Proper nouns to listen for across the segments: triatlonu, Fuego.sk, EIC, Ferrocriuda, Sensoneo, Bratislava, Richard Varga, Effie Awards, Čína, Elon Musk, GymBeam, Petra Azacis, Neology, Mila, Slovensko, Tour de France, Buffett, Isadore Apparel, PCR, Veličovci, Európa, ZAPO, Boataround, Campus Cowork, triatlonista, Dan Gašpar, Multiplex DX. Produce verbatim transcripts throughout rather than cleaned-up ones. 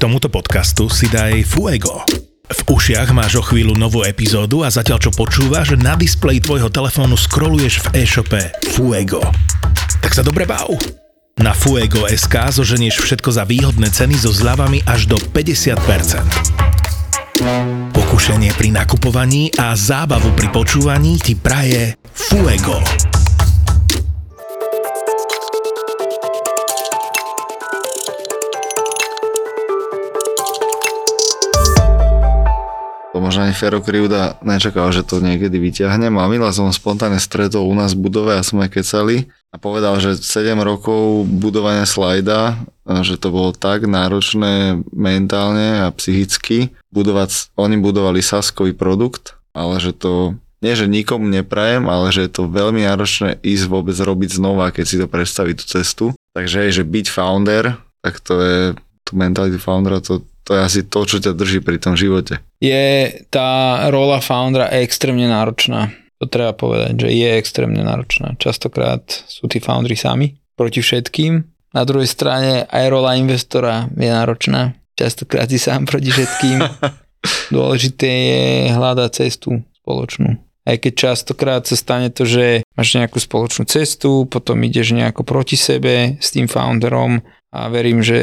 tomuto podcastu si daj Fuego. V ušiach máš o chvíľu novú epizódu a zatiaľ čo počúvaš, na displeji tvojho telefónu scrolluješ v e-shope Fuego. Tak sa dobre bav! Na Fuego bodka es ká zoženieš všetko za výhodné ceny so zľavami až do päťdesiat percent. Pokušenie pri nakupovaní a zábavu pri počúvaní ti praje Fuego. Možno aj Ferrocriuda nečakal, že to niekedy vyťahnem, a Mila som spontánne stretol u nás v budove a sme kecali a povedal, že sedem rokov budovania slajda, že to bolo tak náročné mentálne a psychicky budovať, oni budovali saskový produkt, ale že to, nie že nikomu neprajem, ale že je to veľmi náročné ísť vôbec robiť znova, keď si to predstaví tú cestu. Takže aj, že byť founder, tak to je, tú mentalitu foundera, to To je asi to, čo ťa drží pri tom živote. Je tá rola foundera extrémne náročná. To treba povedať, že je extrémne náročná. Častokrát sú tí founderi sami proti všetkým. Na druhej strane aj rola investora je náročná. Častokrát si sám proti všetkým. Dôležité je hľadať cestu spoločnú. Aj keď častokrát sa stane to, že máš nejakú spoločnú cestu, potom ideš nejako proti sebe s tým founderom, a verím, že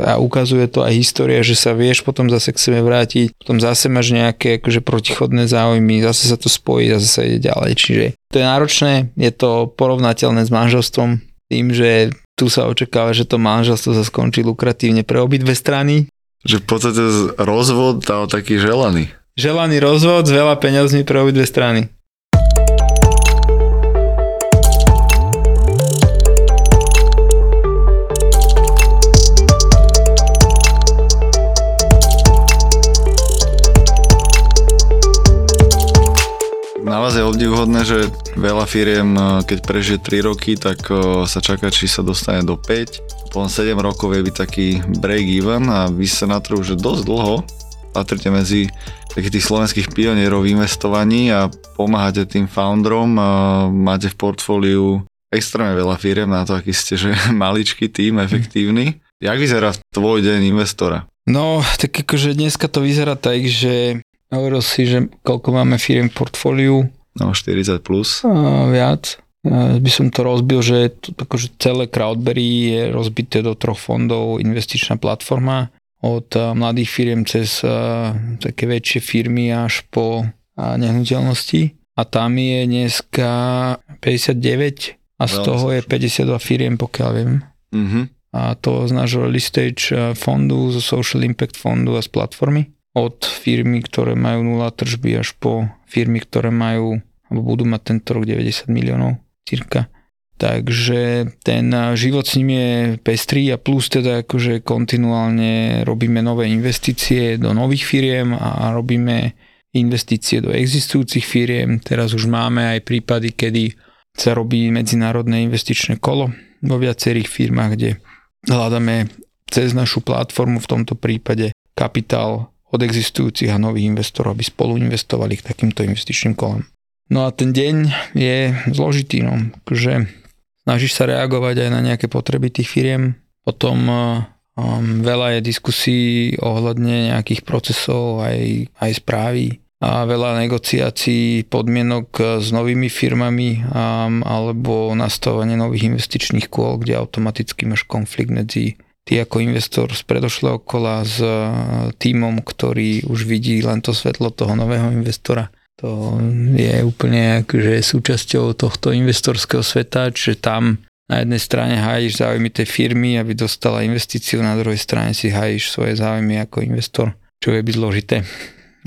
a ukazuje to aj história, že sa vieš potom zase k sebe vrátiť, potom zase máš nejaké akože protichodné záujmy, zase sa to spojí, zase sa ide ďalej. Čiže to je náročné, je to porovnateľné s manželstvom, tým, že tu sa očakáva, že to manželstvo sa skončí lukratívne pre obidve strany. Že v podstate rozvod dal taký želaný. Želaný rozvod s veľa peňazmi pre obidve strany. Na vás je obdivuhodné, že veľa firiem, keď prežije tri roky, tak sa čaká, či sa dostane do päť. Po sedem rokov je byť taký break-even a vy sa na trhu, že dosť dlho patrite medzi takých tých slovenských pionierov v investovaní a pomáhate tým founderom. Máte v portfóliu extrémne veľa firiem na to, aký ste, že maličký tím, efektívny. Jak vyzerá tvoj deň investora? No, tak akože dneska to vyzerá tak, že hovoril si, že koľko máme firiem v portfóliu. No, štyridsať plus. A viac. A by som to rozbil, že to, akože celé CrowdBerry je rozbité do troch fondov, investičná platforma od mladých firiem cez a, také väčšie firmy až po a, nehnuteľnosti. A tam je dneska päťdesiatdeväť a z Veľmi toho je päťdesiatdva firiem, pokiaľ viem. Mm-hmm. A to z nášho listage fondu, zo social impact fondu a z platformy. Od firmy, ktoré majú nula tržby až po firmy, ktoré majú alebo budú mať tento rok deväťdesiat miliónov cirka. Takže ten život s nimi je pestrý a plus teda akože kontinuálne robíme nové investície do nových firiem a robíme investície do existujúcich firiem. Teraz už máme aj prípady, kedy sa robí medzinárodné investičné kolo vo viacerých firmách, kde hľadáme cez našu platformu v tomto prípade kapitál od existujúcich a nových investorov, aby spoluinvestovali k takýmto investičným kolom. No a ten deň je zložitý, no, že snažíš sa reagovať aj na nejaké potreby tých firiem, potom um, veľa je diskusí ohľadne nejakých procesov, aj, aj správy a veľa negociácií, podmienok s novými firmami um, alebo nastavovanie nových investičných kôl, kde automaticky máš konflikt medzi ty ako investor z predošlého kola s tímom, ktorý už vidí len to svetlo toho nového investora. To je úplne akože súčasťou tohto investorského sveta, čiže tam na jednej strane hájiš záujmy tej firmy, aby dostala investíciu, na druhej strane si hájiš svoje záujmy ako investor, čo je byť zložité.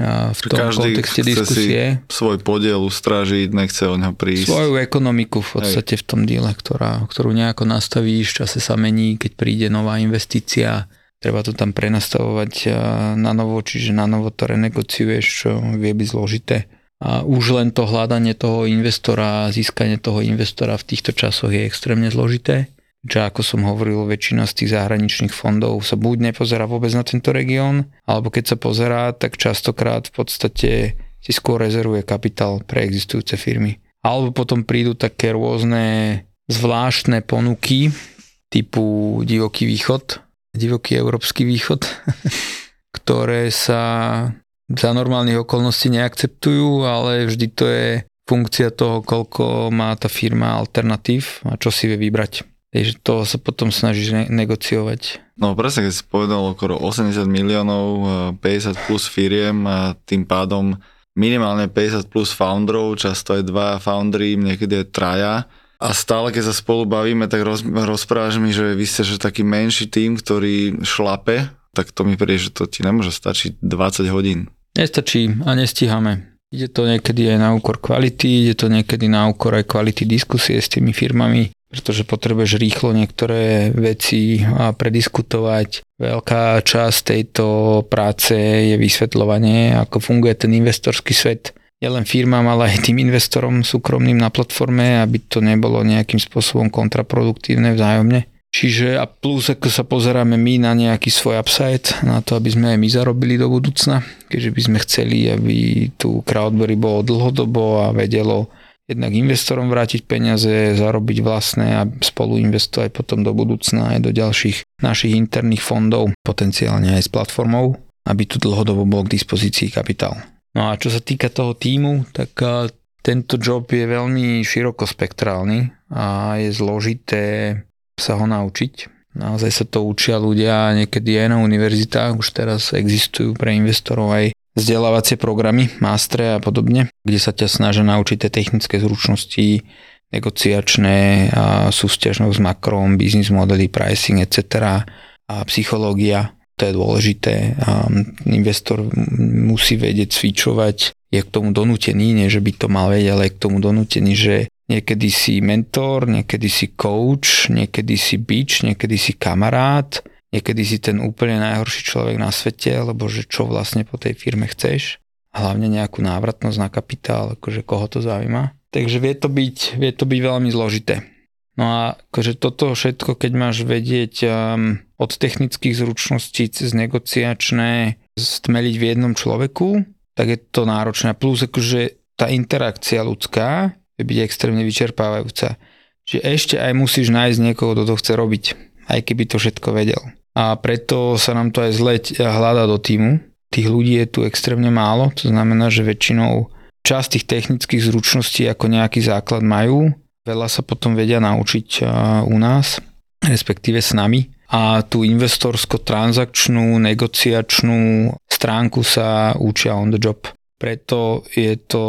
A v tom kontexte diskusie. Svoj podiel ustrážiť, nechce o ňa prísť. Svoju ekonomiku v podstate Hej. v tom diele, ktorá, ktorú nejako nastavíš, čase sa mení, keď príde nová investícia, treba to tam prenastavovať na novo, čiže na novo to renegociuješ, čo vie byť zložité. A už len to hľadanie toho investora, získanie toho investora v týchto časoch je extrémne zložité. Čiže ako som hovoril, väčšina z tých zahraničných fondov sa buď nepozerá vôbec na tento región, alebo keď sa pozerá, tak častokrát v podstate si skôr rezervuje kapitál pre existujúce firmy. Alebo potom prídu také rôzne zvláštne ponuky typu divoký východ, divoký európsky východ, ktoré sa za normálnych okolností neakceptujú, ale vždy to je funkcia toho, koľko má tá firma alternatív a čo si vie vybrať. Takže toho sa potom snažíš ne- negociovať. No presne, keď si povedal okolo osemdesiat miliónov, päťdesiat plus firiem a tým pádom minimálne päťdesiat plus founderov, často aj dva foundery, niekedy aj traja. A stále, keď sa spolu bavíme, tak roz- rozprávaš mi, že vy ste že taký menší tím, ktorý šlape, tak to mi príde, že to ti nemôže stačiť dvadsať hodín. Nestačí a nestíhame. Ide to niekedy aj na úkor kvality, ide to niekedy na úkor aj kvality diskusie s tými firmami, pretože potrebuješ rýchlo niektoré veci a prediskutovať. Veľká časť tejto práce je vysvetľovanie, ako funguje ten investorský svet. Nielen firmám, ale aj tým investorom súkromným na platforme, aby to nebolo nejakým spôsobom kontraproduktívne vzájomne. Čiže a plus, ako sa pozeráme my na nejaký svoj upside, na to, aby sme aj my zarobili do budúcna, keďže by sme chceli, aby tu CrowdBerry bolo dlhodobo a vedelo jednak investorom vrátiť peniaze, zarobiť vlastné a spolu investovať potom do budúcna aj do ďalších našich interných fondov, potenciálne aj s platformou, aby tu dlhodobo bol k dispozícii kapitál. No a čo sa týka toho tímu, tak tento job je veľmi širokospektrálny a je zložité sa ho naučiť. Naozaj sa to učia ľudia niekedy aj na univerzitách, už teraz existujú pre investorov aj vzdelávacie programy, mástre a podobne, kde sa ťa snažia naučiť tie technické zručnosti, negociačné a súťažnosť s makrom, business modely, pricing et cetera a psychológia. To je dôležité. A investor musí vedieť switchovať, je k tomu donútený, nie že by to mal vedieť, ale je k tomu donútený, že niekedy si mentor, niekedy si coach, niekedy si bič, niekedy si kamarát, niekedy si ten úplne najhorší človek na svete, lebo že čo vlastne po tej firme chceš. Hlavne nejakú návratnosť na kapitál, akože koho to zaujíma. Takže vie to byť, vie to byť veľmi zložité. No a akože toto všetko, keď máš vedieť um, od technických zručností cez negociačné stmeliť v jednom človeku, tak je to náročné. Plus akože tá interakcia ľudská je byť extrémne vyčerpávajúca. Čiže ešte aj musíš nájsť niekoho, kto to chce robiť, aj keby to všetko vedel. A preto sa nám to aj zle hľada do tímu. Tých ľudí je tu extrémne málo, to znamená, že väčšinou časť tých technických zručností ako nejaký základ majú, veľa sa potom vedia naučiť u nás, respektíve s nami. A tú investorsko-transakčnú, negociačnú stránku sa učia on the job. Preto je to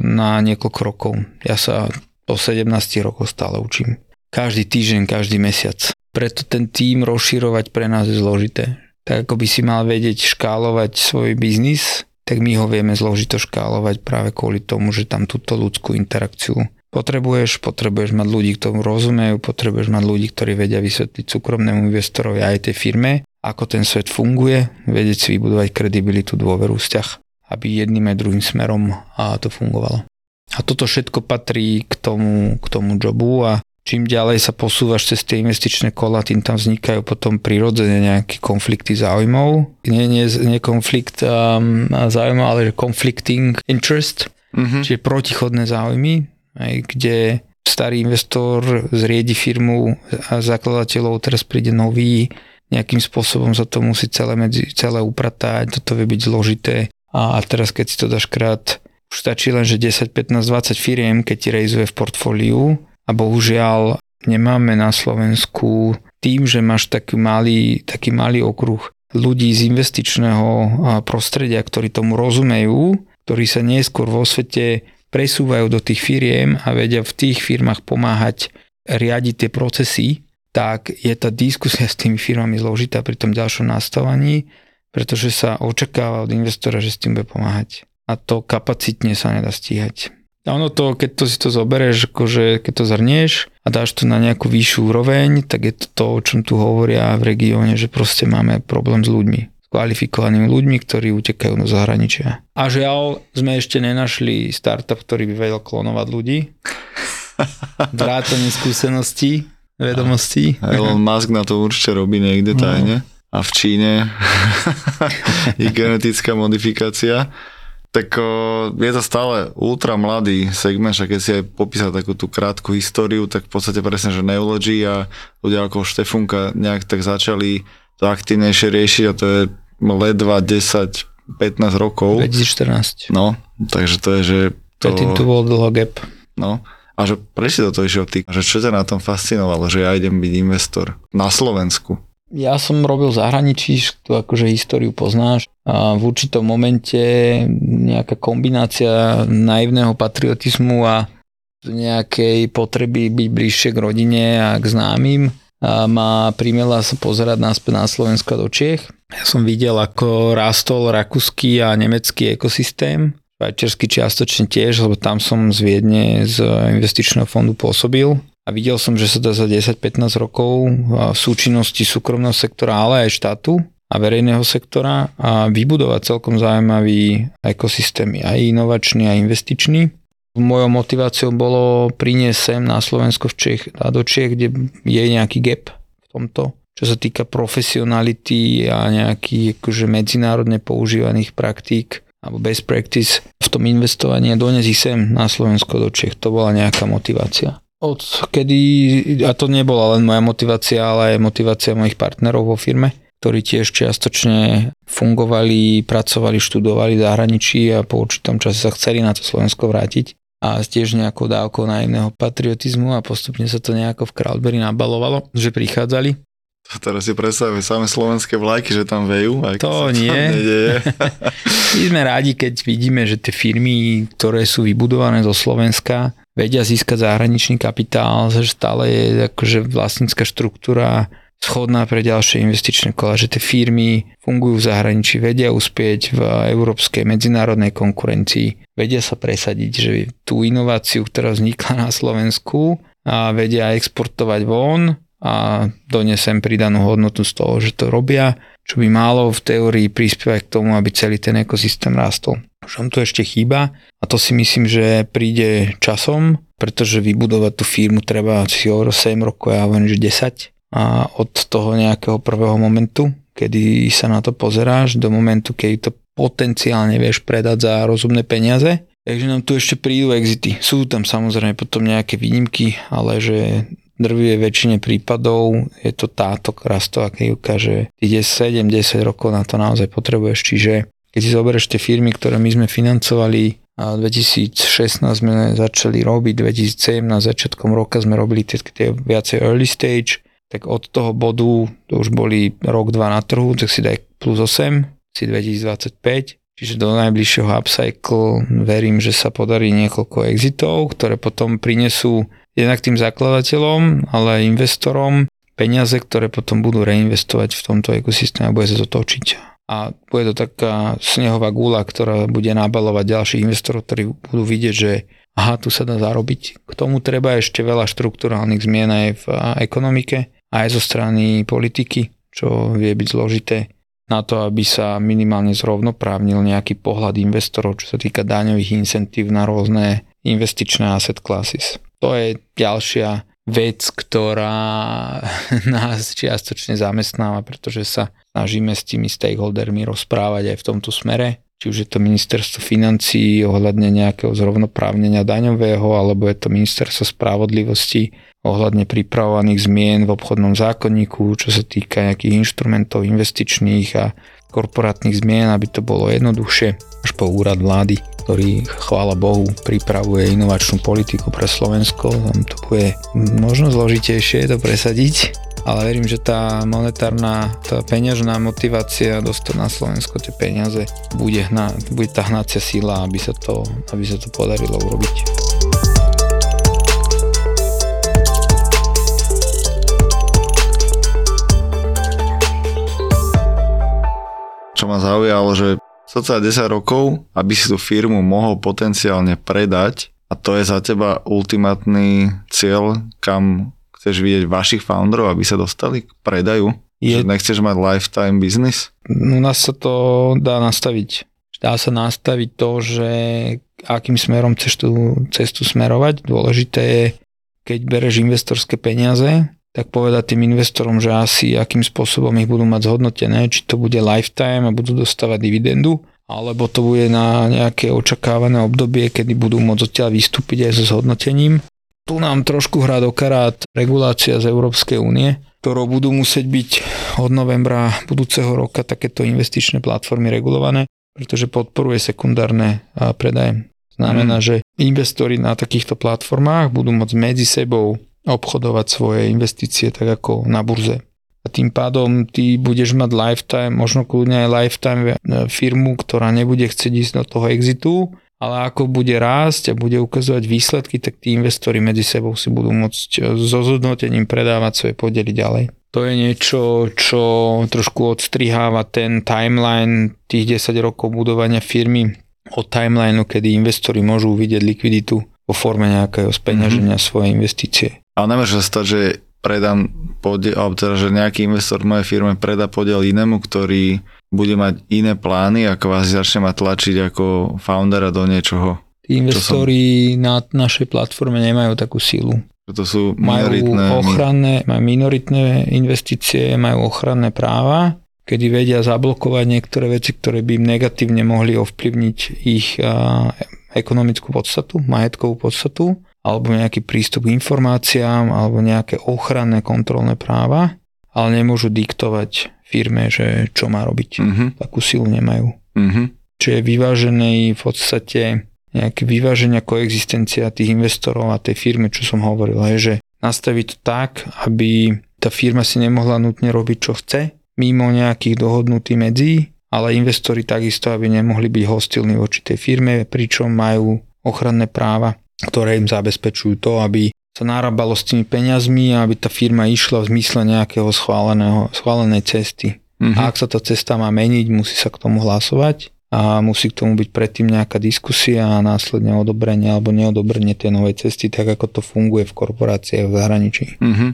na niekoľko rokov. Ja sa po sedemnástich rokoch stále učím. Každý týždeň, každý mesiac. Preto ten tím rozširovať pre nás je zložité. Tak ako by si mal vedieť škálovať svoj biznis, tak my ho vieme zložito škálovať práve kvôli tomu, že tam túto ľudskú interakciu Potrebuješ, potrebuješ mať ľudí, ktorí rozumejú, potrebuješ mať ľudí, ktorí vedia vysvetliť súkromnému investorovi aj tej firme, ako ten svet funguje, vedieť si vybudovať kredibilitu, dôveru, vzťah, aby jedným aj druhým smerom a to fungovalo. A toto všetko patrí k tomu, k tomu jobu a čím ďalej sa posúvaš cez tie investičné kola, tým tam vznikajú potom prirodzene nejaké konflikty záujmov. Nie, nie, nie konflikt um, záujmov, ale conflicting interest, mm-hmm. Čiže protichodné záujmy, kde starý investor zriedi firmu a zakladateľov, teraz príde nový, nejakým spôsobom sa to musí celé, medzi, celé upratať, toto vie byť zložité a teraz keď si to dáš krát, už stačí len, že desať, pätnásť, dvadsať firiem, keď ti rejzuje v portfóliu a bohužiaľ nemáme na Slovensku tým, že máš taký malý, taký malý okruh ľudí z investičného prostredia, ktorí tomu rozumejú, ktorí sa neskôr vo svete presúvajú do tých firiem a vedia v tých firmách pomáhať riadiť tie procesy, tak je tá diskusia s tými firmami zložitá pri tom ďalšom nastavení, pretože sa očakáva od investora, že s tým bude pomáhať. A to kapacitne sa nedá stíhať. A ono to, keď to si to zoberieš, akože keď to zhrnieš a dáš to na nejakú vyššiu úroveň, tak je to to, o čom tu hovoria v regióne, že proste máme problém s ľuďmi. Kvalifikovanými ľuďmi, ktorí utekajú do zahraničia. A žiaľ, sme ešte nenašli startup, ktorý by vedel klonovať ľudí. Vrátane skúseností, vedomostí. Elon Musk na to určite robí niekde tajne. A v Číne je genetická modifikácia. Tak je to stále ultra mladý segment, a keď si aj popísal takú tú krátku históriu, tak v podstate presne, že Neology a ľudia ako Štefunka nejak tak začali to aktívnejšie riešiť, a to je ledva desať pätnásť rokov. dvetisícštrnásť. No, takže to je, že... To... Predtým tu bol dlho gap. No, a že prečo toto išiel ty? Že čo ťa na tom fascinovalo, že ja idem byť investor na Slovensku? Ja som robil v zahraničí, tu akože históriu poznáš, a v určitom momente nejaká kombinácia naivného patriotizmu a nejakej potreby byť bližšie k rodine a k známym a ma primela sa pozerať naspäť na Slovensko a do Čiech. Ja som videl, ako rástol rakúsky a nemecký ekosystém, švajčiarsky čiastočne tiež, lebo tam som z Viedne z investičného fondu pôsobil. A videl som, že sa to za desať pätnásť rokov v súčinnosti súkromného sektora, ale aj štátu a verejného sektora a vybudovať celkom zaujímavý ekosystém, aj inovačný a investičný. Mojou motiváciou bolo priniesť sem na Slovensko v Čech, a do Čech, kde je nejaký gap v tomto, čo sa týka profesionality a nejakých akože medzinárodne používaných praktík alebo best practice v tom investovaní a doniesť ich sem na Slovensko do Čech. To bola nejaká motivácia. Od kedy, a to nebola len moja motivácia, ale aj motivácia mojich partnerov vo firme, ktorí tiež čiastočne fungovali, pracovali, študovali v zahraničí a po určitom čase sa chceli na to Slovensko vrátiť. A tiež nejakou dávkou naivného patriotizmu a postupne sa to nejako v CrowdBerry nabalovalo, že prichádzali. To teraz si predstavujem samé slovenské vlajky, že tam vejú. Aj to nie. My sme rádi, keď vidíme, že tie firmy, ktoré sú vybudované zo Slovenska, vedia získať zahraničný kapitál, že stále je akože vlastnícka štruktúra schodná pre ďalšie investičné kola, že tie firmy fungujú v zahraničí, vedia uspieť v európskej medzinárodnej konkurencii, vedia sa presadiť, že tú inováciu, ktorá vznikla na Slovensku, a vedia exportovať von a donesem pridanú hodnotu z toho, že to robia, čo by malo v teórii prispievať k tomu, aby celý ten ekosystém rástol. Čom tu ešte chýba a to si myslím, že príde časom, pretože vybudovať tú firmu treba sedem rokov, ja hovorím, že desať a od toho nejakého prvého momentu, kedy sa na to pozeráš, do momentu, keď to potenciálne vieš predať za rozumné peniaze. Takže nám tu ešte prídu exity. Sú tam samozrejme potom nejaké výnimky, ale že drvivej väčšine prípadov je to táto rastová krivka, že ide sedem desať rokov na to naozaj potrebuješ, čiže keď si zoberieš tie firmy, ktoré my sme financovali, a dvetisícšestnásť sme začali robiť, dvetisícsedemnásť začiatkom roka sme robili tie, tie viacej early stage, tak od toho bodu, to už boli rok, dva na trhu, tak si daj plus osem, si dvetisícdvadsaťpäť, čiže do najbližšieho upcycle verím, že sa podarí niekoľko exitov, ktoré potom prinesú jednak tým zakladateľom, ale aj investorom peniaze, ktoré potom budú reinvestovať v tomto ekosystéme a bude sa to točiť. A bude to taká snehová gula, ktorá bude nabalovať ďalších investorov, ktorí budú vidieť, že aha, tu sa dá zarobiť. K tomu treba ešte veľa štrukturálnych zmien aj v ekonomike, aj zo strany politiky, čo vie byť zložité na to, aby sa minimálne zrovnoprávnil nejaký pohľad investorov, čo sa týka daňových incentív na rôzne investičné asset classes. To je ďalšia vec, ktorá nás čiastočne zamestnáva, pretože sa snažíme s tými stakeholdermi rozprávať aj v tomto smere. Či už je to ministerstvo financií ohľadne nejakého zrovnoprávnenia daňového, alebo je to ministerstvo spravodlivosti ohľadne pripravovaných zmien v obchodnom zákonníku, čo sa týka nejakých inštrumentov investičných a korporátnych zmien, aby to bolo jednoduchšie, až po úrad vlády, ktorý, chvála Bohu, pripravuje inovačnú politiku pre Slovensko. Tam to bude možno zložitejšie to presadiť, ale verím, že tá monetárna, tá peňažná motivácia dostať na Slovensko tie peniaze bude, hna, bude tá hnacia síla, aby sa to, aby sa to podarilo urobiť. Čo ma zaujalo, že sa desať rokov, aby si tú firmu mohol potenciálne predať a to je za teba ultimátny cieľ, kam chceš vidieť vašich founderov, aby sa dostali k predaju? Je... Že nechceš mať lifetime business? U nás sa to dá nastaviť. Dá sa nastaviť to, že akým smerom chceš tú cestu smerovať. Dôležité je, keď bereš investorské peniaze, tak povedať tým investorom, že asi akým spôsobom ich budú mať zhodnotené, či to bude lifetime a budú dostávať dividendu, alebo to bude na nejaké očakávané obdobie, kedy budú môcť odtiaľ vystúpiť aj so zhodnotením. Tu nám trošku hrá do karát regulácia z Európskej únie, ktorou budú musieť byť od novembra budúceho roka takéto investičné platformy regulované, pretože podporuje sekundárne predaje. Znamená, mm. že investori na takýchto platformách budú môcť medzi sebou obchodovať svoje investície tak ako na burze. A tým pádom ty budeš mať lifetime, možno kľudne aj lifetime firmu, ktorá nebude chcieť ísť do toho exitu, ale ako bude rásť a bude ukazovať výsledky, tak tí investori medzi sebou si budú môcť so zhodnotením predávať svoje podiely ďalej. To je niečo, čo trošku odstriháva ten timeline tých desať rokov budovania firmy od timelineu, kedy investori môžu uvidieť likviditu vo forme nejakého speňaženia mm-hmm. svojej investície. Ale nemôže sa stať, že predám podiel, alebo teda, že nejaký investor v mojej firme predá podiel inému, ktorý bude mať iné plány a kvázi začne ma tlačiť ako foundera do niečoho. Tí investori som... na našej platforme nemajú takú sílu. To sú minoritné... Majú ochranné, majú minoritné investície, majú ochranné práva, kedy vedia zablokovať niektoré veci, ktoré by im negatívne mohli ovplyvniť ich a, ekonomickú podstatu, majetkovú podstatu, alebo nejaký prístup k informáciám, alebo nejaké ochranné kontrolné práva, ale nemôžu diktovať firme, že čo má robiť. Uh-huh. Takú silu nemajú. Uh-huh. Čiže je vyvážený v podstate nejaké vyváženia koexistencia tých investorov a tej firmy, čo som hovoril, je, že nastaviť to tak, aby tá firma si nemohla nutne robiť, čo chce, mimo nejakých dohodnutých medzi, ale investori takisto, aby nemohli byť hostilní voči tej firme, pričom majú ochranné práva, ktoré im zabezpečujú to, aby sa narábalo s tými peniazmi a aby tá firma išla v zmysle nejakého schválenej cesty. Mm-hmm. A ak sa tá cesta má meniť, musí sa k tomu hlasovať a musí k tomu byť predtým nejaká diskusia a následne odobrenie alebo neodobrenie tej novej cesty, tak ako to funguje v korporáciách v zahraničí. Mm-hmm.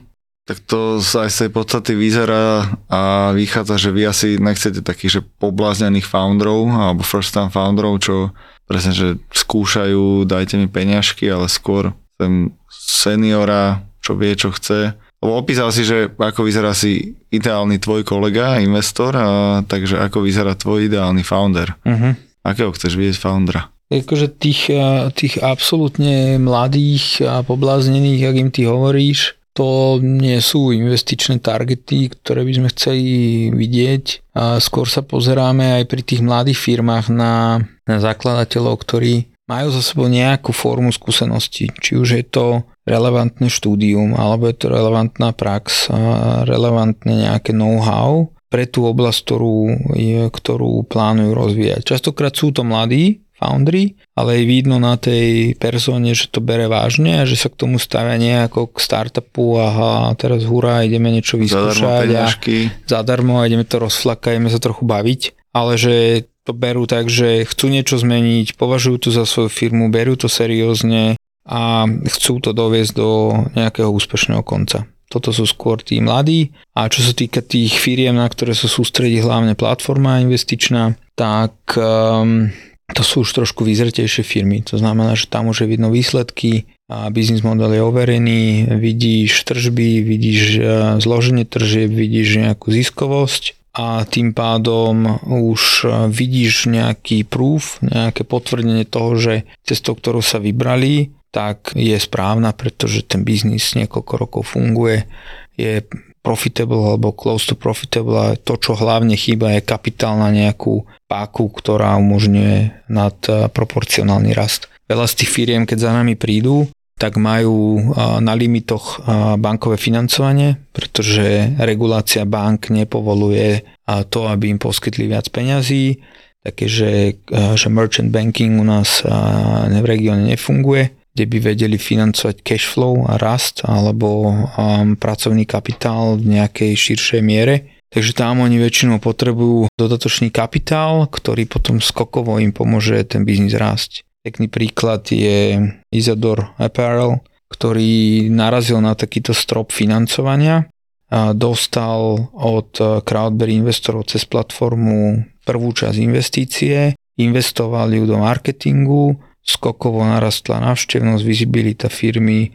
Tak to sa aj z tej podstaty vyzerá a vychádza, že vy asi nechcete takých, že pobláznených founderov alebo first time founderov, čo presne, že skúšajú, dajte mi peniažky, ale skôr ten seniora, čo vie, čo chce. Lebo opísal si, že ako vyzerá si ideálny tvoj kolega, investor, a takže ako vyzerá tvoj ideálny founder. Uh-huh. Akého chceš vidieť foundera? Akože tých, tých absolútne mladých a pobláznených, ak im ty hovoríš, to nie sú investičné targety, ktoré by sme chceli vidieť. A skôr sa pozeráme aj pri tých mladých firmách na, na zakladateľov, ktorí majú za sebou nejakú formu skúsenosti. Či už je to relevantné štúdium, alebo je to relevantná prax, relevantné nejaké know-how pre tú oblasť, ktorú, ktorú plánujú rozvíjať. Častokrát sú to mladí foundry, ale je vidno na tej persone, že to bere vážne a že sa k tomu stavia nejako k startupu, aha, teraz hurá, ideme niečo vyskúšať zadarmo, a zadarmo a ideme to rozflakať, ideme sa trochu baviť, ale že to berú tak, že chcú niečo zmeniť, považujú to za svoju firmu, berú to seriózne a chcú to doviesť do nejakého úspešného konca. Toto sú skôr tí mladí a čo sa týka tých firiem, na ktoré sa sústredí hlavne platforma investičná, tak um, to sú už trošku vyzretejšie firmy. To znamená, že tam už je vidno výsledky a biznis model je overený, vidíš tržby, vidíš zloženie tržieb, vidíš nejakú ziskovosť a tým pádom už vidíš nejaký proof, nejaké potvrdenie toho, že cestou, ktorú sa vybrali, tak je správna, pretože ten biznis niekoľko rokov funguje, je profitable alebo close to profitable a to, čo hlavne chýba, je kapitál na nejakú páku, ktorá umožňuje nad proporcionálny rast. Veľa z tých firiem, keď za nami prídu, tak majú na limitoch bankové financovanie, pretože regulácia bank nepovoluje to, aby im poskytli viac peňazí, takže že merchant banking u nás v regióne nefunguje, kde by vedeli financovať cash flow a rast alebo um, pracovný kapitál v nejakej širšej miere. Takže tam oni väčšinou potrebujú dodatočný kapitál, ktorý potom skokovo im pomôže ten biznis rásť. Pekný príklad je Isadore Apparel, ktorý narazil na takýto strop financovania a dostal od CrowdBerry investorov cez platformu prvú časť investície, investovali ju do marketingu, skokovo narastla návštevnosť, vizibilita firmy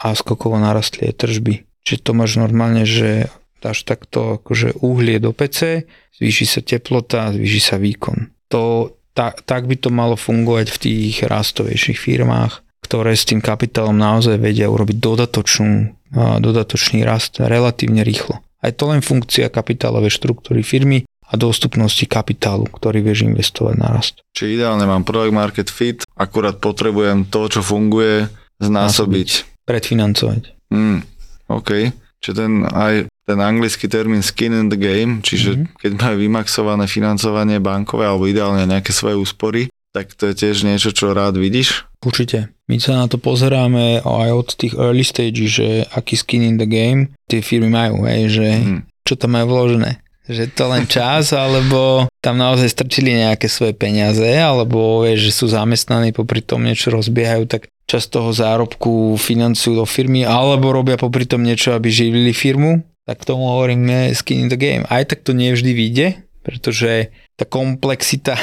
a skokovo narastli aj tržby. Čiže to máš normálne, že dáš takto akože uhlie do pece, zvýši sa teplota, zvýši sa výkon. To, ta, tak by to malo fungovať v tých rastovejších firmách, ktoré s tým kapitálom naozaj vedia urobiť dodatočnú, dodatočný rast relatívne rýchlo. A je to len funkcia kapitálovej štruktúry firmy a dostupnosti kapitálu, ktorý vieš investovať na rast. Čiže ideálne mám product market fit, akurát potrebujem to, čo funguje, znásobiť. Predfinancovať. Mm, OK. Čiže ten aj ten anglický termín skin in the game, čiže mm-hmm. keď majú vymaxované financovanie bankové alebo ideálne nejaké svoje úspory, tak to je tiež niečo, čo rád vidíš? Určite. My sa na to pozeráme aj od tých early stage, že aký skin in the game tie firmy majú, hej, že hmm. čo tam majú vložené. Že to len čas, alebo tam naozaj strčili nejaké svoje peniaze, alebo vieš, že sú zamestnaní, popri tom niečo rozbiehajú, tak časť toho zárobku financujú do firmy, alebo robia popri tom niečo, aby živili firmu, tak tomu hovoríme skin in the game. Aj tak to nevždy vyjde, pretože tá komplexita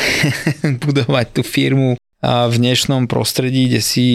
budovať tú firmu a v dnešnom prostredí, kde si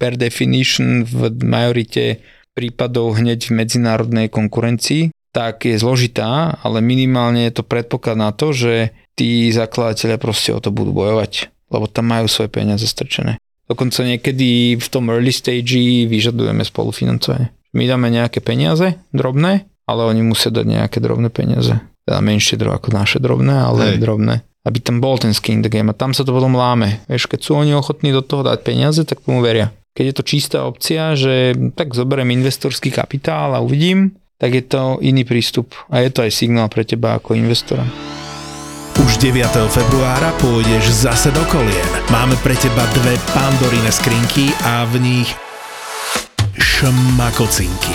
per definition v majorite prípadov hneď v medzinárodnej konkurencii, tak je zložitá, ale minimálne je to predpoklad na to, že tí zakladatelia proste o to budú bojovať, lebo tam majú svoje peniaze strčené. Dokonca niekedy v tom early stage vyžadujeme spolufinancovanie. My dáme nejaké peniaze drobné, ale oni musia dať nejaké drobné peniaze. Teda menšie dro ako naše drobné, ale Hej. drobné. Aby tam bol ten skin in the game a tam sa to potom láme. Vieš, keď sú oni ochotní do toho dať peniaze, tak tomu veria. Keď je to čistá opcia, že tak zoberiem investorský kapitál a uvidím, tak je to iný prístup a je to aj signál pre teba ako investora. Už deviateho februára pôjdeš zase do kolien. Máme pre teba dve pandorine skrinky a v nich šmakocinky.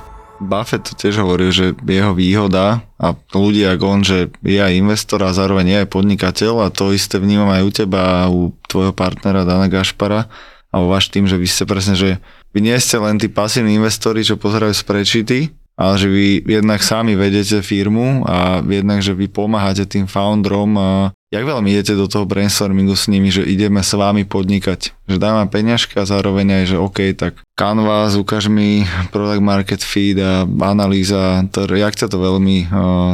Buffett to tiež hovoril, že jeho výhoda a ľudia ako on, že je aj investor a zároveň je aj podnikateľ a to isté vnímam aj u teba a u tvojho partnera Dana Gašpara a o váš tým, že vy ste presne, že vy nie ste len tí pasívni investori, čo pozerajú spreadsheety, ale že vy jednak sami vedete firmu a jednak, že vy pomáhate tým founderom a jak veľmi idete do toho brainstormingu s nimi, že ideme s vámi podnikať, že dáme peňažky a zároveň aj, že OK, tak canvas, ukáž mi product market feed a analýza, to, jak ťa to veľmi uh,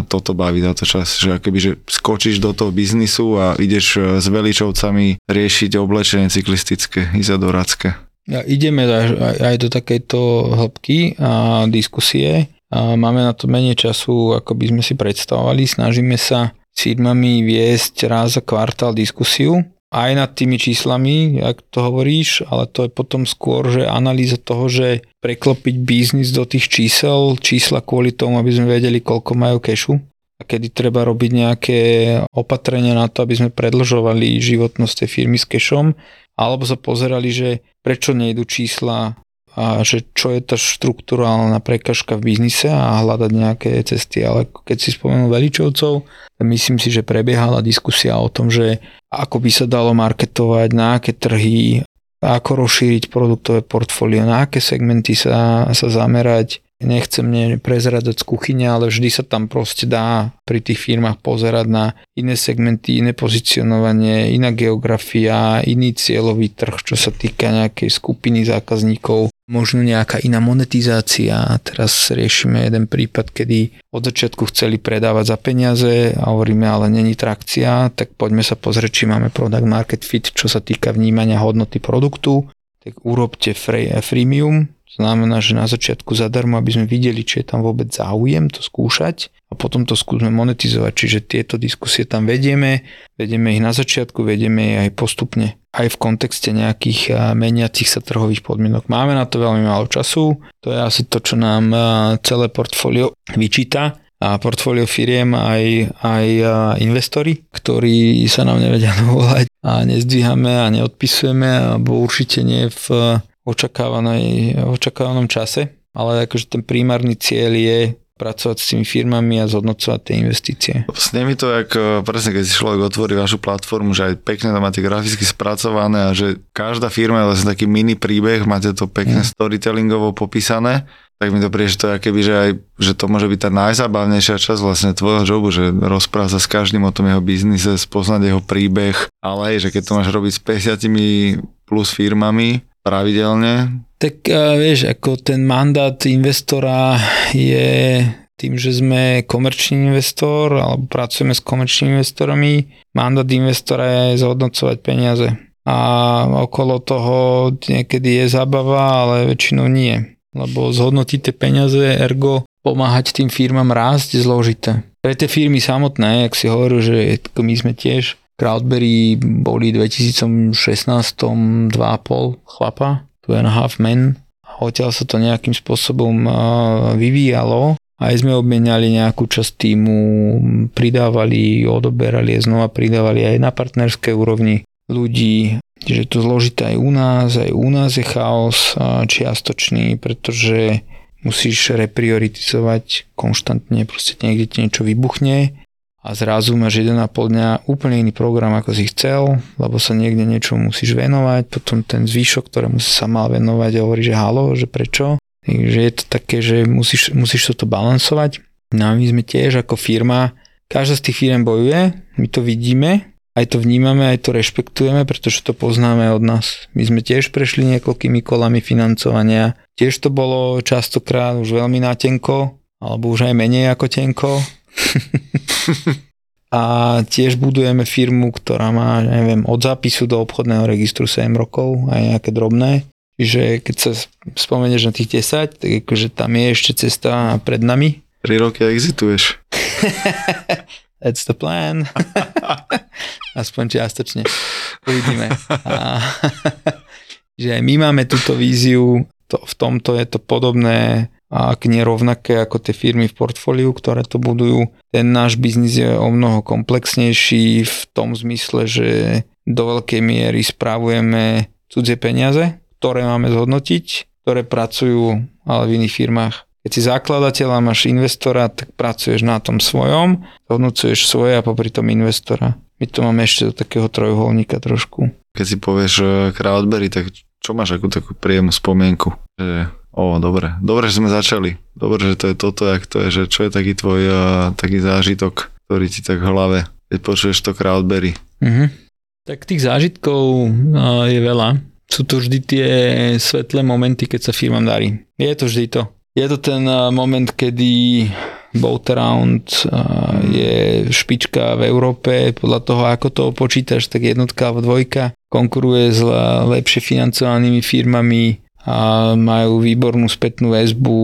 toto baví na to čas, že akoby, že skočíš do toho biznisu a ideš s Veličovcami riešiť oblečenie cyklistické, izadorácké. Ja, ideme aj, aj do takejto hĺbky a diskusie a máme na to menej času, ako by sme si predstavovali, snažíme sa s firmami viesť raz za kvartál diskusiu, aj nad tými číslami, jak to hovoríš, ale to je potom skôr, že analýza toho, že preklopiť biznis do tých čísel, čísla kvôli tomu, aby sme vedeli, koľko majú kešu a kedy treba robiť nejaké opatrenia na to, aby sme predlžovali životnosť tej firmy s kešom, alebo sa pozerali, že prečo nejdu čísla a že čo je tá štruktúrálna prekažka v biznise a hľadať nejaké cesty. Ale keď si spomenul Veličovcov, myslím si, že prebiehala diskusia o tom, že ako by sa dalo marketovať, na aké trhy, ako rozšíriť produktové portfólio, na aké segmenty sa, sa zamerať. Nechcem prezradať z kuchyne, ale vždy sa tam proste dá pri tých firmách pozerať na iné segmenty, iné pozicionovanie, iná geografia, iný cieľový trh, čo sa týka nejakej skupiny zákazníkov, možno nejaká iná monetizácia. Teraz riešime jeden prípad, kedy od začiatku chceli predávať za peniaze a hovoríme, ale není trakcia, tak poďme sa pozrieť, či máme product market fit, čo sa týka vnímania hodnoty produktu, tak urobte freemium. To znamená, že na začiatku zadarmo, aby sme videli, či je tam vôbec záujem to skúšať a potom to skúsme monetizovať. Čiže tieto diskusie tam vedieme, vedieme ich na začiatku, vedieme ich aj postupne. Aj v kontexte nejakých meniacich sa trhových podmienok. Máme na to veľmi málo času, to je asi to, čo nám celé portfólio vyčíta a portfólio firiem aj, aj investori, ktorí sa nám nevedia dovolať a nezdvíhame a neodpisujeme, alebo určite nie v očakávanom čase, ale akože ten primárny cieľ je pracovať s tými firmami a zhodnocovať tie investície. Sne mi to, jak presne keď si človek otvorí vašu platformu, že aj pekne tam máte graficky spracované a že každá firma je vlastne taký mini príbeh, máte to pekne mm. storytellingovo popísané tak mi to príde, že to je akéby, že, aj, že to môže byť tá najzábavnejšia časť vlastne tvojho jobu, že rozpráva sa s každým o tom jeho biznise, spoznať jeho príbeh, ale aj, že keď to máš robiť s päťdesiatimi plus firmami pravidelne. Tak uh, vieš, ako ten mandát investora je tým, že sme komerčný investor alebo pracujeme s komerčnými investorami, mandát investora je zhodnocovať peniaze. A okolo toho niekedy je zábava, ale väčšinou nie. Lebo zhodnotiť tie peniaze, ergo pomáhať tým firmám rásť je zložité. Pre tie firmy samotné, ak si hovoril, že my sme tiež CrowdBerry boli v dvetisícšestnásť dva a pol chlapa, two and a half men. Odtiaľ sa to nejakým spôsobom vyvíjalo. Aj sme obmieniali nejakú časť týmu, pridávali, odoberali, znova pridávali aj na partnerskej úrovni ľudí. Čiže je to zložité aj u nás, aj u nás je chaos čiastočný, pretože musíš reprioritizovať konštantne, proste niekde ti niečo vybuchne a zrazu máš jeden a pol dňa úplne iný program, ako si chcel, lebo sa niekde niečo musíš venovať, potom ten zvyšok, ktorému si sa mal venovať a hovorí, že halo, že prečo. Takže je to také, že musíš, musíš toto balansovať. No a my sme tiež ako firma, každá z tých firm bojuje, my to vidíme, aj to vnímame, aj to rešpektujeme, pretože to poznáme od nás. My sme tiež prešli niekoľkými kolami financovania. Tiež to bolo častokrát už veľmi natenko, alebo už aj menej ako tenko. A tiež budujeme firmu, ktorá má, neviem, od zápisu do obchodného registru sedem rokov, aj nejaké drobné. Čiže keď sa spomenieš na tých desať, tak akože tam je ešte cesta pred nami. tri roky exituješ. That's the plan. Aspoň čiastočne. Uvidíme. A, že my máme túto víziu, to, v tomto je to podobné, ak nie rovnaké ako tie firmy v portfóliu, ktoré to budujú. Ten náš biznis je o mnoho komplexnejší v tom zmysle, že do veľkej miery spravujeme cudzie peniaze, ktoré máme zhodnotiť, ktoré pracujú ale v iných firmách. Keď si zakladateľ a máš investora, tak pracuješ na tom svojom, hodnocuješ svoje a popri tom investora. My to máme ešte do takého trojuholníka trošku. Keď si povieš CrowdBerry, tak čo máš akú takú príjemnú spomienku? Že, ó, dobre, dobre, že sme začali. Dobre, že to je toto, jak to je, že čo je taký tvoj uh, taký zážitok, ktorý ti tak v hlave, keď počuješ to CrowdBerry. Uh-huh. Tak tých zážitkov uh, je veľa. Sú to vždy tie svetlé momenty, keď sa firmám darí. Je to vždy to. Je to ten moment, kedy Boataround je špička v Európe, podľa toho, ako to počítaš, tak jednotka alebo dvojka konkuruje s lepšie financovanými firmami a majú výbornú spätnú väzbu,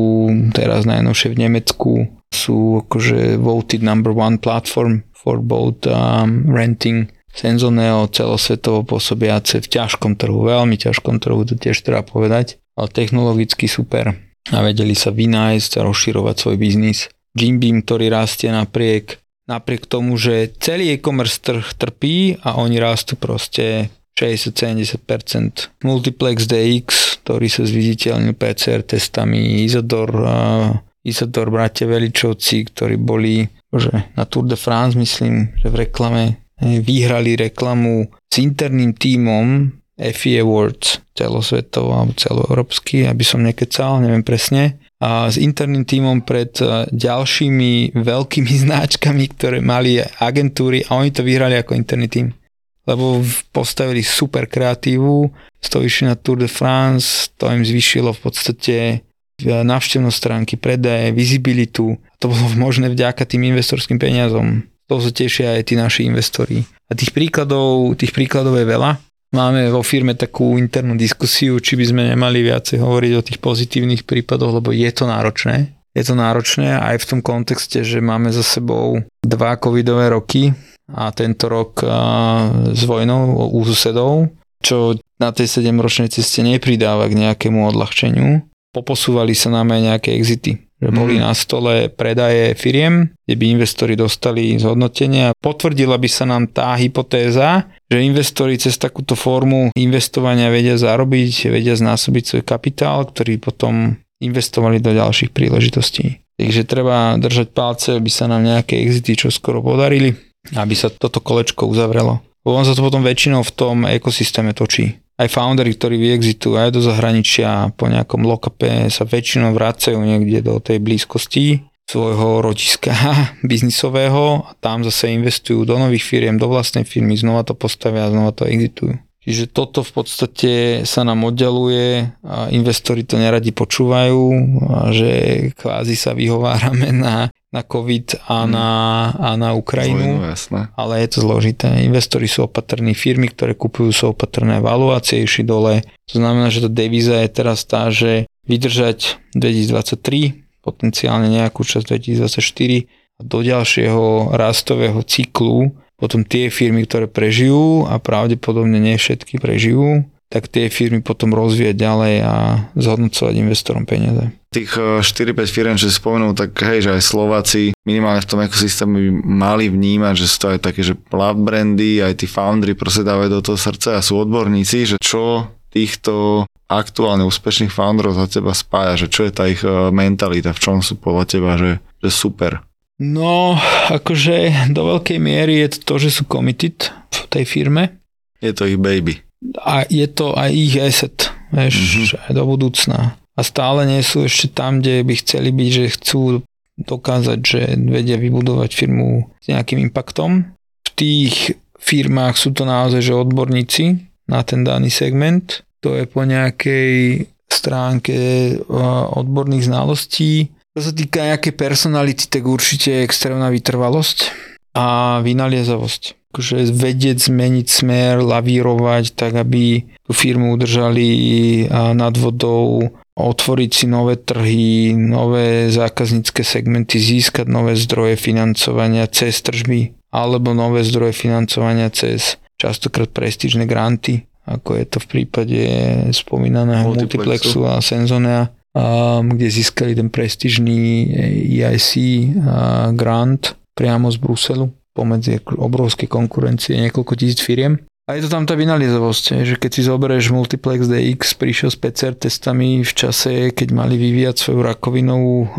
teraz najnovšie v Nemecku. Sú akože voted number one platform for both um, renting. Sensoneo celosvetovo pôsobiace v ťažkom trhu, veľmi ťažkom trhu, to tiež treba povedať, ale technologicky super. A vedeli sa vynájsť a rozširovať svoj biznis. GymBeam, ktorý rastie napriek napriek tomu, že celý e-commerce trh trpí a oni rastú proste šesťdesiat sedemdesiat percent. Multiplex dé iks, ktorý sa zviditeľnil pé cé er testami, Isadore, uh, Isadore bratia Veličovci, ktorí boli že na Tour de France, myslím, že v reklame vyhrali reklamu s interným tímom Effie Awards, celosvetový alebo celoeurópsky, aby som nekecal, neviem presne. A s interným tímom pred ďalšími veľkými značkami, ktoré mali agentúry a oni to vyhrali ako interný tím. Lebo postavili super kreatívu, to vyšli na Tour de France, to im zvýšilo v podstate návštevnosť stránky, predaje, vizibilitu. To bolo možné vďaka tým investorským peniazom. To sa tešia aj tí naši investori. A tých príkladov, tých príkladov je veľa. Máme vo firme takú internú diskusiu, či by sme nemali viacej hovoriť o tých pozitívnych prípadoch, lebo je to náročné. Je to náročné aj v tom kontexte, že máme za sebou dva covidové roky a tento rok a, s vojnou u susedov, čo na tej sedemročnej ceste nepridáva k nejakému odľahčeniu. Poposúvali sa nám aj nejaké exity. Že boli mm. na stole predaje firiem, kde by investori dostali zhodnotenie a potvrdila by sa nám tá hypotéza, že investori cez takúto formu investovania vedia zarobiť, vedia znásobiť svoj kapitál, ktorý potom investovali do ďalších príležitostí. Takže treba držať palce, aby sa nám nejaké exity čo skoro podarili, aby sa toto kolečko uzavrelo. Lebo on sa to potom väčšinou v tom ekosystéme točí. Aj founderi, ktorí vyexitujú aj do zahraničia po nejakom lock-upe, sa väčšinou vracajú niekde do tej blízkosti svojho rotiska biznisového a tam zase investujú do nových firiem, do vlastnej firmy, znova to postavia a znova to exitujú. Čiže toto v podstate sa nám oddialuje a investori to neradi počúvajú, a že kvázi sa vyhovárame na, na COVID a na, a na Ukrajinu. Zlejno, jasné. Ale je to zložité. Investori sú opatrní, firmy, ktoré kupujú, sú opatrné, valuácie išli dole. To znamená, že tá devíza je teraz tá, že vydržať dvetisíctridsaťtri, potenciálne nejakú časť dvetisícdvadsaťštyri a do ďalšieho rastového cyklu potom tie firmy, ktoré prežijú a pravdepodobne nie všetky prežijú, tak tie firmy potom rozvíjať ďalej a zhodnocovať investorom peniaze. Tých štyri päť firiem, čo si spomenul, tak hej, že aj Slováci minimálne v tom ekosystéme by mali vnímať, že sú to aj také, že love brandy, aj tí foundry proste dávajú do toho srdca a sú odborníci, že čo týchto aktuálne úspešných founderov za teba spája, že čo je tá ich mentalita, v čom sú podľa teba, že, že super? No, akože do veľkej miery je to to, že sú committed v tej firme. Je to ich baby. A je to aj ich asset, vieš, mm-hmm. aj do budúcna. A stále nie sú ešte tam, kde by chceli byť, že chcú dokázať, že vedia vybudovať firmu s nejakým impactom. V tých firmách sú to naozaj, že odborníci na ten daný segment. To je po nejakej stránke odborných znalostí. Čo sa týka nejaké personality, tak určite je extrémna vytrvalosť a vynaliezavosť. Akože vedieť zmeniť smer, lavírovať, tak aby tú firmu udržali nad vodou, otvoriť si nové trhy, nové zákaznícke segmenty, získať nové zdroje financovania cez tržby alebo nové zdroje financovania cez častokrát prestížne granty, ako je to v prípade spomínaného Multiplexu, Multiplexu a Sensonea. Um, kde získali ten prestižný E I C uh, grant priamo z Bruselu pomedzi obrovskej konkurencie niekoľko tisíc firiem. A je to tam tá vynaliezavosť, že keď si zoberieš Multiplex D X, prišiel s P C R testami v čase, keď mali vyvíjať svoju rakovinovú uh,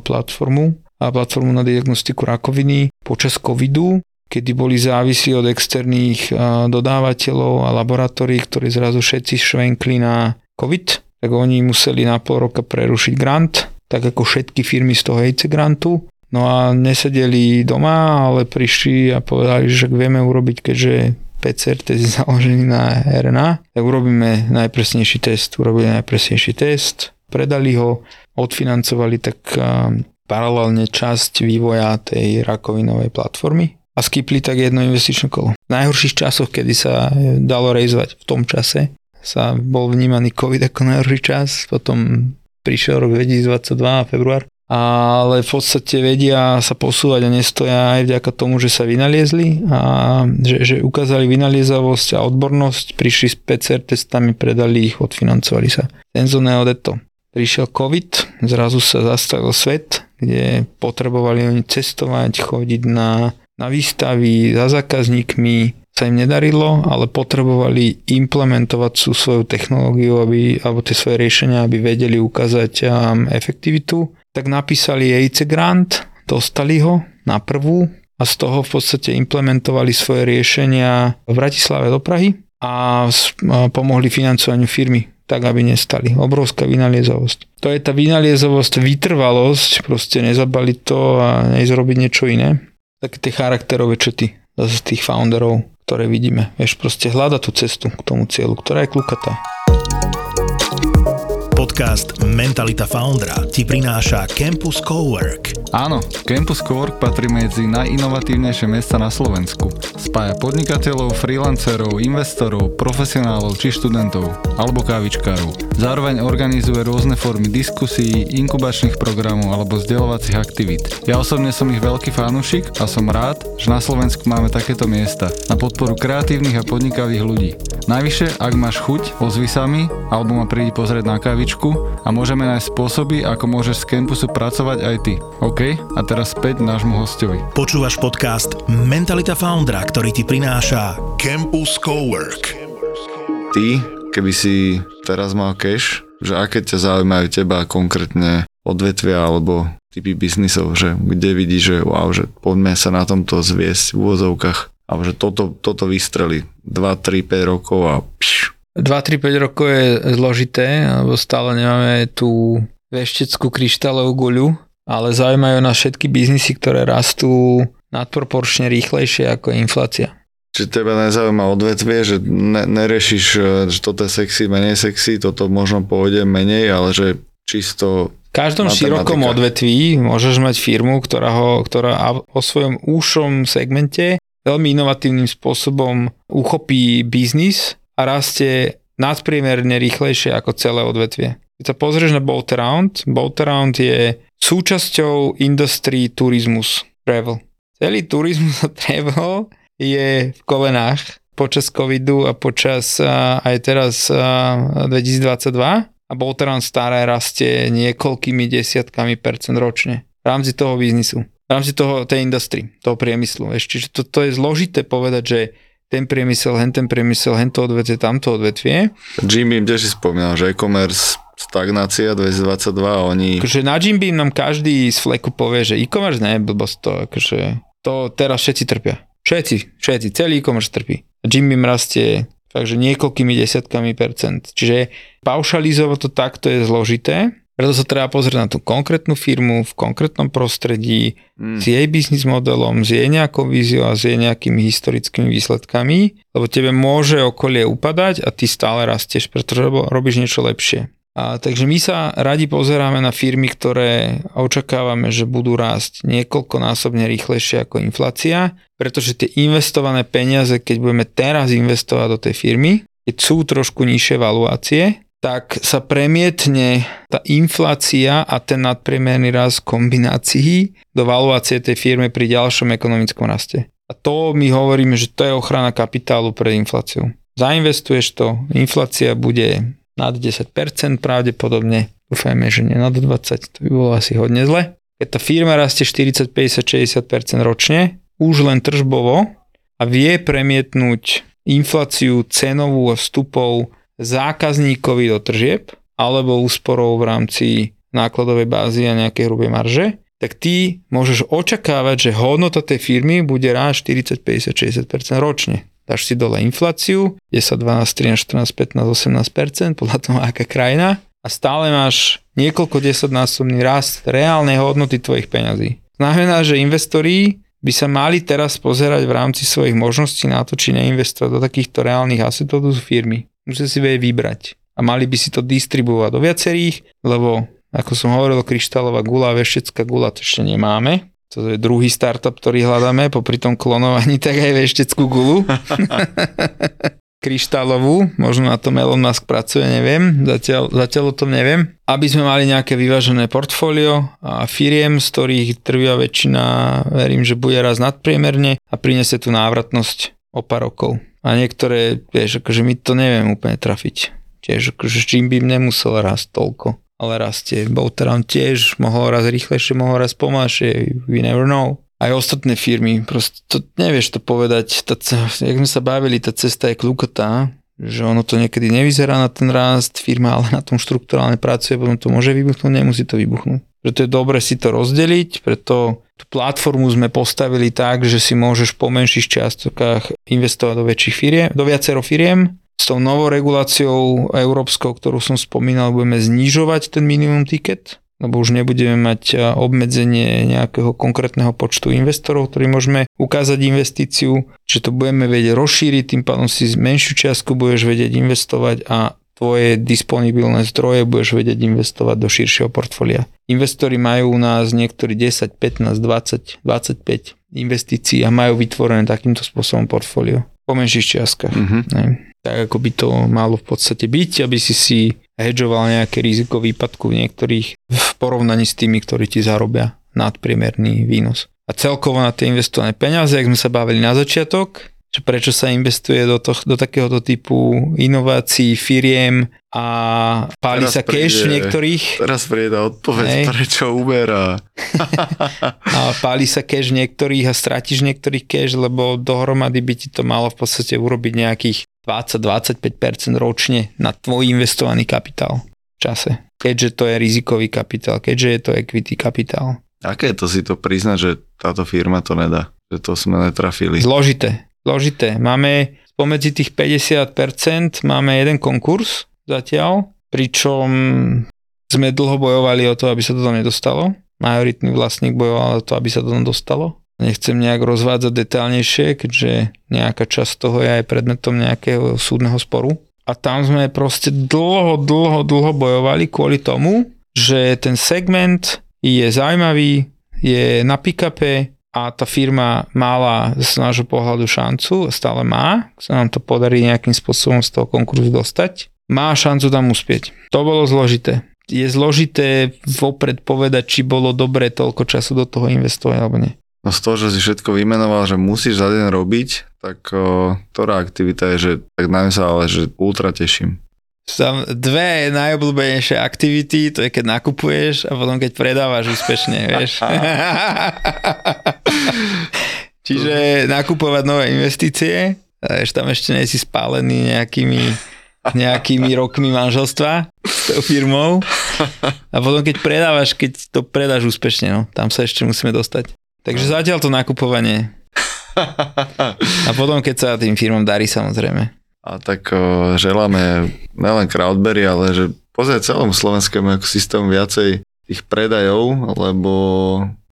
platformu a platformu na diagnostiku rakoviny počas covidu, kedy boli závisí od externých uh, dodávateľov a laboratórií, ktorí zrazu všetci švenkli na COVID, tak oni museli na pol roka prerušiť grant, tak ako všetky firmy z toho hejce grantu. No a nesedeli doma, ale prišli a povedali, že vieme urobiť, keďže P C R test je založený na R N A, tak urobíme najpresnejší test, urobili najpresnejší test, predali ho, odfinancovali tak paralelne časť vývoja tej rakovinovej platformy a skipli tak jedno investičné kolo. V najhorších časoch, kedy sa dalo rejzovať v tom čase, sa bol vnímaný COVID ako najhorší čas, potom prišiel rok dvetisícdvadsaťdva, február, ale v podstate vedia sa posúvať a nestoja aj vďaka tomu, že sa vynaliezli a že, že ukázali vynaliezavosť a odbornosť, prišli s P C R testami, predali ich, odfinancovali sa. Sensoneo deto. Prišiel COVID, zrazu sa zastavil svet, kde potrebovali oni cestovať, chodiť na, na výstavy za zákazníkmi, sa im nedarilo, ale potrebovali implementovať sú svoju technológiu aby, alebo tie svoje riešenia, aby vedeli ukázať um, efektivitu. Tak napísali E I C grant, dostali ho na prvú a z toho v podstate implementovali svoje riešenia v Bratislave do Prahy a, s, a pomohli financovaniu firmy, tak aby nestali. Obrovská vynaliezavosť. To je tá vynaliezavosť, vytrvalosť, proste nezabaliť to a nezrobiť niečo iné. Také tie charakterové črty zase z tých founderov, ktoré vidíme. Vieš, proste hľada tú cestu k tomu cieľu, ktorá je kľukatá. Podcast Mentalita Foundera ti prináša Campus Cowork. Áno, Campus Cowork patrí medzi najinovatívnejšie miesta na Slovensku. Spája podnikateľov, freelancerov, investorov, profesionálov či študentov alebo kávičkárov. Zároveň organizuje rôzne formy diskusí, inkubačných programov alebo vzdelovacích aktivít. Ja osobne som ich veľký fanúšik a som rád, že na Slovensku máme takéto miesta na podporu kreatívnych a podnikavých ľudí. Najvyššie, ak máš chuť, ozvi sa mi alebo ma prídi pozrieť na kávičku a môžeme nájsť spôsoby, ako môžeš z campusu pracovať aj ty. OK? A teraz späť nášmu hostovi. Počúvaš podcast Mentalita Foundera, ktorý ti prináša Campus Cowork. Ty, keby si teraz mal cash, že aké ťa zaujímajú teba konkrétne odvetvia alebo typy biznisov, že kde vidíš, že wow, že poďme sa na tomto zviesť v úvozovkách a alebo že toto, toto vystreli dva, tri, päť rokov a pš. dva, tri, päť rokov je zložité, lebo stále nemáme tú vešteckú kryštálovú guľu, ale zaujímajú nás všetky biznisy, ktoré rastú nadproporčne rýchlejšie ako inflácia. Čiže teba nezaujíma odvetvie, že ne, neriešiš, že toto je sexy, menej sexy, toto možno pôjde menej, ale že čisto... V každom matematika. Širokom odvetví môžeš mať firmu, ktorá, ho, ktorá o svojom úšom segmente veľmi inovatívnym spôsobom uchopí biznis a rastie nadpriemerne rýchlejšie ako celé odvetvie. Keď sa pozrieš na Boataround, Boataround je súčasťou industry turizmus, travel. Celý turizmus a travel je v kolenách počas covidu a počas a, aj teraz a, dvetisícdvadsaťdva a Boataround staré rastie niekoľkými desiatkami percent ročne v rámci toho biznisu, v rámci toho, tej industry, toho priemyslu. Ešte, to, to je zložité povedať, že ten priemysel, hen ten priemysel, hen to odvetvie, tamto odvetvie. GymBeam tiež si spomínal, že e-commerce stagnácia dvetisícdvadsaťdva oni... Akože na GymBeam nám každý z fleku povie, že e-commerce nie je blbosť to, akože to teraz všetci trpia. Všetci, všetci, celý e-commerce trpí. GymBeam rastie takže niekoľkými desiatkami percent. Čiže paušalizovať to takto je zložité, preto sa treba pozrieť na tú konkrétnu firmu v konkrétnom prostredí, mm. s jej biznis modelom, s jej nejakou víziou a s jej nejakými historickými výsledkami, lebo tebe môže okolie upadať a ty stále rastieš, pretože robíš niečo lepšie. A takže my sa radi pozeráme na firmy, ktoré očakávame, že budú rásť niekoľkonásobne rýchlejšie ako inflácia, pretože tie investované peniaze, keď budeme teraz investovať do tej firmy, keď sú trošku nižšie valuácie, tak sa premietne tá inflácia a ten nadpriemerný rast kombinácií do valuácie tej firmy pri ďalšom ekonomickom raste. A to my hovoríme, že to je ochrana kapitálu pred infláciou. Zainvestuješ to, inflácia bude... nad desať percent pravdepodobne, dúfajme, že nie nad dvadsať, to by bolo asi hodne zle. Keď tá firma rastie štyridsať, päťdesiat, šesťdesiat percent ročne, už len tržbovo a vie premietnúť infláciu cenovú a vstupov zákazníkovi do tržieb alebo úsporou v rámci nákladovej bázy a nejakej hrubej marže, tak ty môžeš očakávať, že hodnota tej firmy bude rásť štyridsať, päťdesiat, šesťdesiat percent ročne. Dáš si dole infláciu, desať, dvanásť, trinásť, štrnásť, pätnásť, osemnásť percent podľa toho, aká krajina a stále máš niekoľko desaťnásobný rast reálnej hodnoty tvojich peňazí. Znamená, že investori by sa mali teraz pozerať v rámci svojich možností na to, či neinvestovať do takýchto reálnych asetov do firmy. Musia si vie vybrať a mali by si to distribuovať do viacerých, lebo ako som hovoril, kryštálová guľa, veštecká guľa to ešte nemáme. To je druhý startup, ktorý hľadáme, popri tom klonovaní, tak aj vešteckú gulu. Kryštálovú, možno na tom Elon Musk pracuje, neviem, zatiaľ, zatiaľ o tom neviem. Aby sme mali nejaké vyvážené portfólio a firiem, z ktorých trvia väčšina, verím, že bude raz nadpriemerne a prinesie tú návratnosť o pár rokov. A niektoré, vieš, akože my to neviem úplne trafiť. Tiež, akože GymBeam nemusel raz toľko. Ale rastie. Boataround tiež mohol raz rýchlejšie, mohol raz pomalšie. We never know. Aj ostatné firmy, proste to, nevieš to povedať. Tá, jak sme sa bavili, tá cesta je kľukotá, že ono to niekedy nevyzerá na ten rast, firma ale na tom štruktúrálne pracuje, potom to môže vybuchnúť, nemusí to vybuchnúť. Preto je dobre si to rozdeliť, preto tú platformu sme postavili tak, že si môžeš po menších čiastokách investovať do väčších firiem, do viacero firiem. S tou novou reguláciou európskou, ktorú som spomínal, budeme znižovať ten minimum ticket, lebo už nebudeme mať obmedzenie nejakého konkrétneho počtu investorov, ktorým môžeme ukázať investíciu, čiže to budeme vedieť rozšíriť, tým pádom si menšiu čiastku budeš vedieť investovať a tvoje disponibilné zdroje budeš vedieť investovať do širšieho portfólia. Investori majú u nás niektorí desať, pätnásť, dvadsať, dvadsaťpäť investícií a majú vytvorené takýmto spôsobom portfólio. Po menších čiastkách. Mm-hmm. Tak ako by to malo v podstate byť, aby si si hedžoval nejaké riziko výpadku v niektorých v porovnaní s tými, ktorí ti zarobia nadpriemerný výnos. A celkovo na tie investované peniaze, jak sme sa bavili na začiatok, že prečo sa investuje do, to, do takéhoto typu inovácií, firiem a páli teraz sa cash v niektorých. Teraz príde odpoveď, nej? Prečo uberá. A páli sa cash v niektorých a stratíš niektorých cash, lebo dohromady by ti to malo v podstate urobiť nejakých dvadsať až dvadsaťpäť percent ročne na tvoj investovaný kapitál v čase. Keďže to je rizikový kapitál, keďže je to equity kapitál. Aké je to si to priznať, že táto firma to nedá? Že to sme netrafili? Zložité. zložité. Máme spomedzi tých päťdesiat percent máme jeden konkurs zatiaľ, pričom sme dlho bojovali o to, aby sa to tam nedostalo. Majoritný vlastník bojoval o to, aby sa to tam dostalo. Nechcem nejak rozvádzať detailnejšie, keďže nejaká časť toho je aj predmetom nejakého súdneho sporu. A tam sme proste dlho, dlho, dlho bojovali kvôli tomu, že ten segment je zaujímavý, je na pick-upe a tá firma mala z nášho pohľadu šancu, stále má, sa nám to podarí nejakým spôsobom z toho konkurzu dostať, má šancu tam uspieť. To bolo zložité. Je zložité vopred povedať, či bolo dobre toľko času do toho investovať alebo nie. No z toho, že si všetko vymenoval, že musíš za deň robiť, tak o, ktorá aktivita je, že tak najmä sa ale, že ultra teším. Tam dve najobľúbenejšie aktivity, to je keď nakupuješ a potom keď predávaš úspešne, vieš. Čiže nakupovať nové investície, vieš, tam ešte nie si spálený nejakými... nejakými rokmi manželstva s tou firmou a potom keď predávaš, keď to predáš úspešne, no, tam sa ešte musíme dostať. Takže zatiaľ to nakupovanie a potom keď sa tým firmom darí, samozrejme. A tak o, želáme nielen CrowdBerry, ale že pozrieť celom slovenskému systému viacej tých predajov, lebo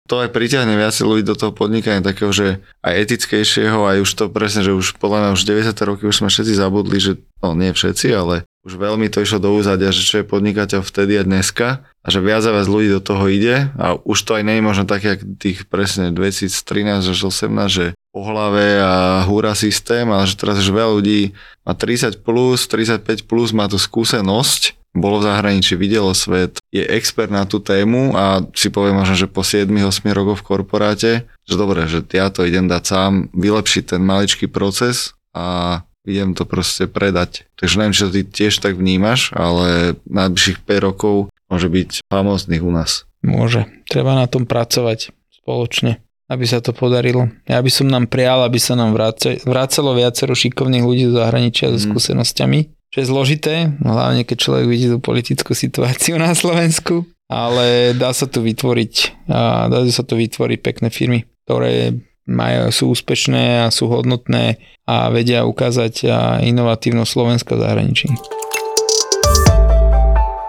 to aj pritiahne viacej ľudí do toho podnikania takého, že aj etickejšieho, aj už to presne, že už podľa mňa už deväťdesiate roky už sme všetci zabudli, že no nie všetci, ale už veľmi to išlo do úzadia, že čo je podnikateľ vtedy a dneska a že viac a viac ľudí do toho ide a už to aj nie je možno také, jak tých presne dvetisíctrinásť až osemnásť, že po hlave a húra systém, ale že teraz už veľa ľudí má tridsať plus, tridsaťpäť plus, má tú skúsenosť, bolo v zahraničí, videlo svet, je expert na tú tému a si povie možno, že po sedem osem rokov v korporáte, že dobre, že ja to idem dať sám, vylepšiť ten maličký proces a idem to proste predať. Takže neviem, čo ty tiež tak vnímaš, ale najbližších päť rokov môže byť famóznych u nás. Môže, treba na tom pracovať spoločne, aby sa to podarilo. Ja by som nám prial, aby sa nám vracalo viacero šikovných ľudí do zahraničia so skúsenosťami. Čo je zložité, hlavne keď človek vidí tú politickú situáciu na Slovensku, ale dá sa tu vytvoriť, a dá sa tu vytvoriť pekné firmy, ktoré majú, sú úspešné a sú hodnotné a vedia ukázať inovatívnosť Slovenska v zahraničí.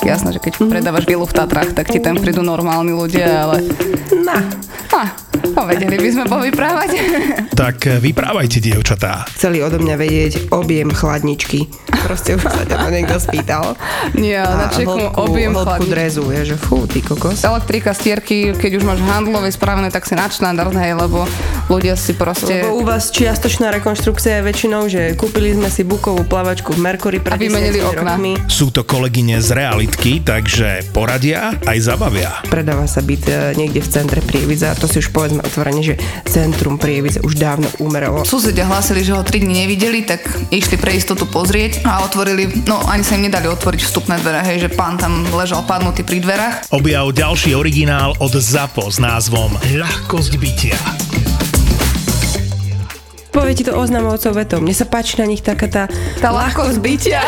Jasné, že keď predávaš vilu v Tatrách, tak ti tam prídu normálni ľudia, ale... Na. Na. No, vedeli by sme povyprávať. Tak vyprávajte, dievčatá. Chceli odo mňa vedieť objem chladničky. Proste už sa ťa niekto spýtal. Nie, na čeku objem chladničky. Drezu, je, že fú, ty kokos. Elektrika, stierky, keď už máš handlové spravené, tak si nadštandard, hej, lebo ľudia si proste... Lebo u vás čiastočná rekonštrukcia je väčšinou, že kúpili sme si bukovú plavačku v Mercury pred desať rokmi. Sú to kolegyne z realitky, takže poradia aj zabavia. Predáva sa byt niekde v centre Prievidza, to si už povedal otvorene, že centrum Prievidze už dávno umeralo. Susedia hlásili, že ho tri dni nevideli, tak išli pre istotu pozrieť a otvorili, no ani sa im nedali otvoriť vstupné dvere, hej, že pán tam ležal padnutý pri dverách. Objav ďalší originál od ZAPO s názvom Ľahkosť bytia. Povie ti to oznamovcov vetom. Mne sa páči na nich taká tá, tá ľahkosť bytia.